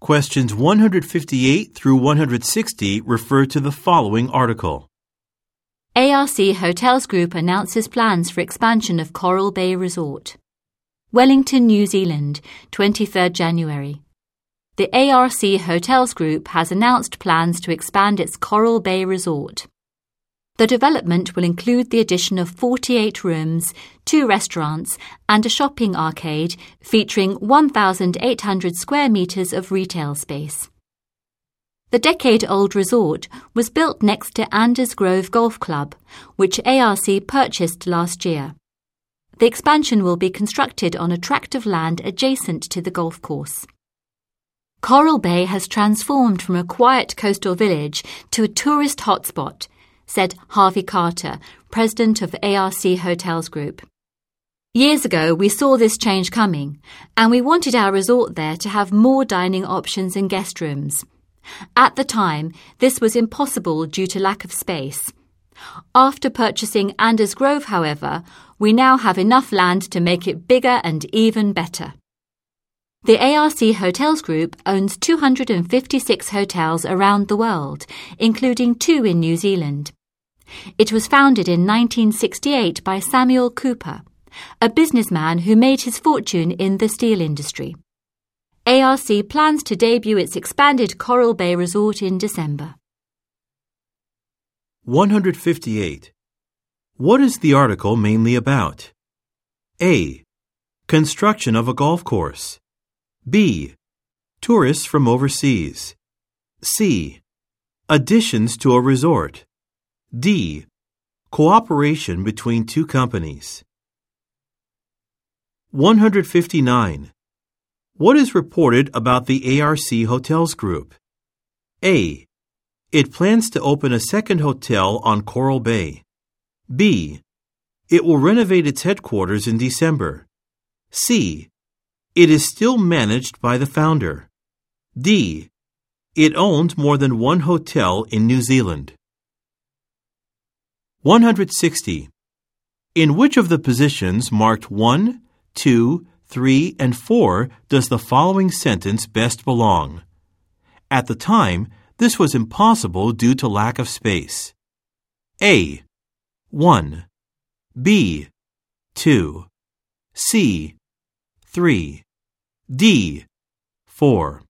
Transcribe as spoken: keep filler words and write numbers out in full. Questions one hundred fifty-eight through one hundred sixty refer to the following article. A R C Hotels Group announces plans for expansion of Coral Bay Resort. Wellington, New Zealand, the twenty-third of January. The A R C Hotels Group has announced plans to expand its Coral Bay Resort. The development will include the addition of forty-eight rooms, two restaurants, and a shopping arcade featuring one thousand eight hundred square metres of retail space. The decade-old resort was built next to Anders Grove Golf Club, which A R C purchased last year. The expansion will be constructed on a tract of land adjacent to the golf course.Coral Bay has transformed from a quiet coastal village to a tourist hotspot, said Harvey Carter, president of A R C Hotels Group. Years ago, we saw this change coming, and we wanted our resort there to have more dining options and guest rooms. At the time, this was impossible due to lack of space. After purchasing Anders Grove, however, we now have enough land to make it bigger and even better.The A R C Hotels Group owns two hundred fifty-six hotels around the world, including two in New Zealand. It was founded in nineteen sixty-eight by Samuel Cooper, a businessman who made his fortune in the steel industry. A R C plans to debut its expanded Coral Bay Resort in December. one hundred fifty-eight. What is the article mainly about? A. Construction of a golf course.B. Tourists from overseas. C. Additions to a resort. D. Cooperation between two companies. one hundred fifty-nine. What is reported about the A R C Hotels Group? A. It plans to open a second hotel on Coral Bay. B. It will renovate its headquarters in December. C.It is still managed by the founder. D. It owned more than one hotel in New Zealand. one hundred sixty. In which of the positions marked one, two, three, and four does the following sentence best belong? At the time, this was impossible due to lack of space. A. one. B. two. C. three.D. four.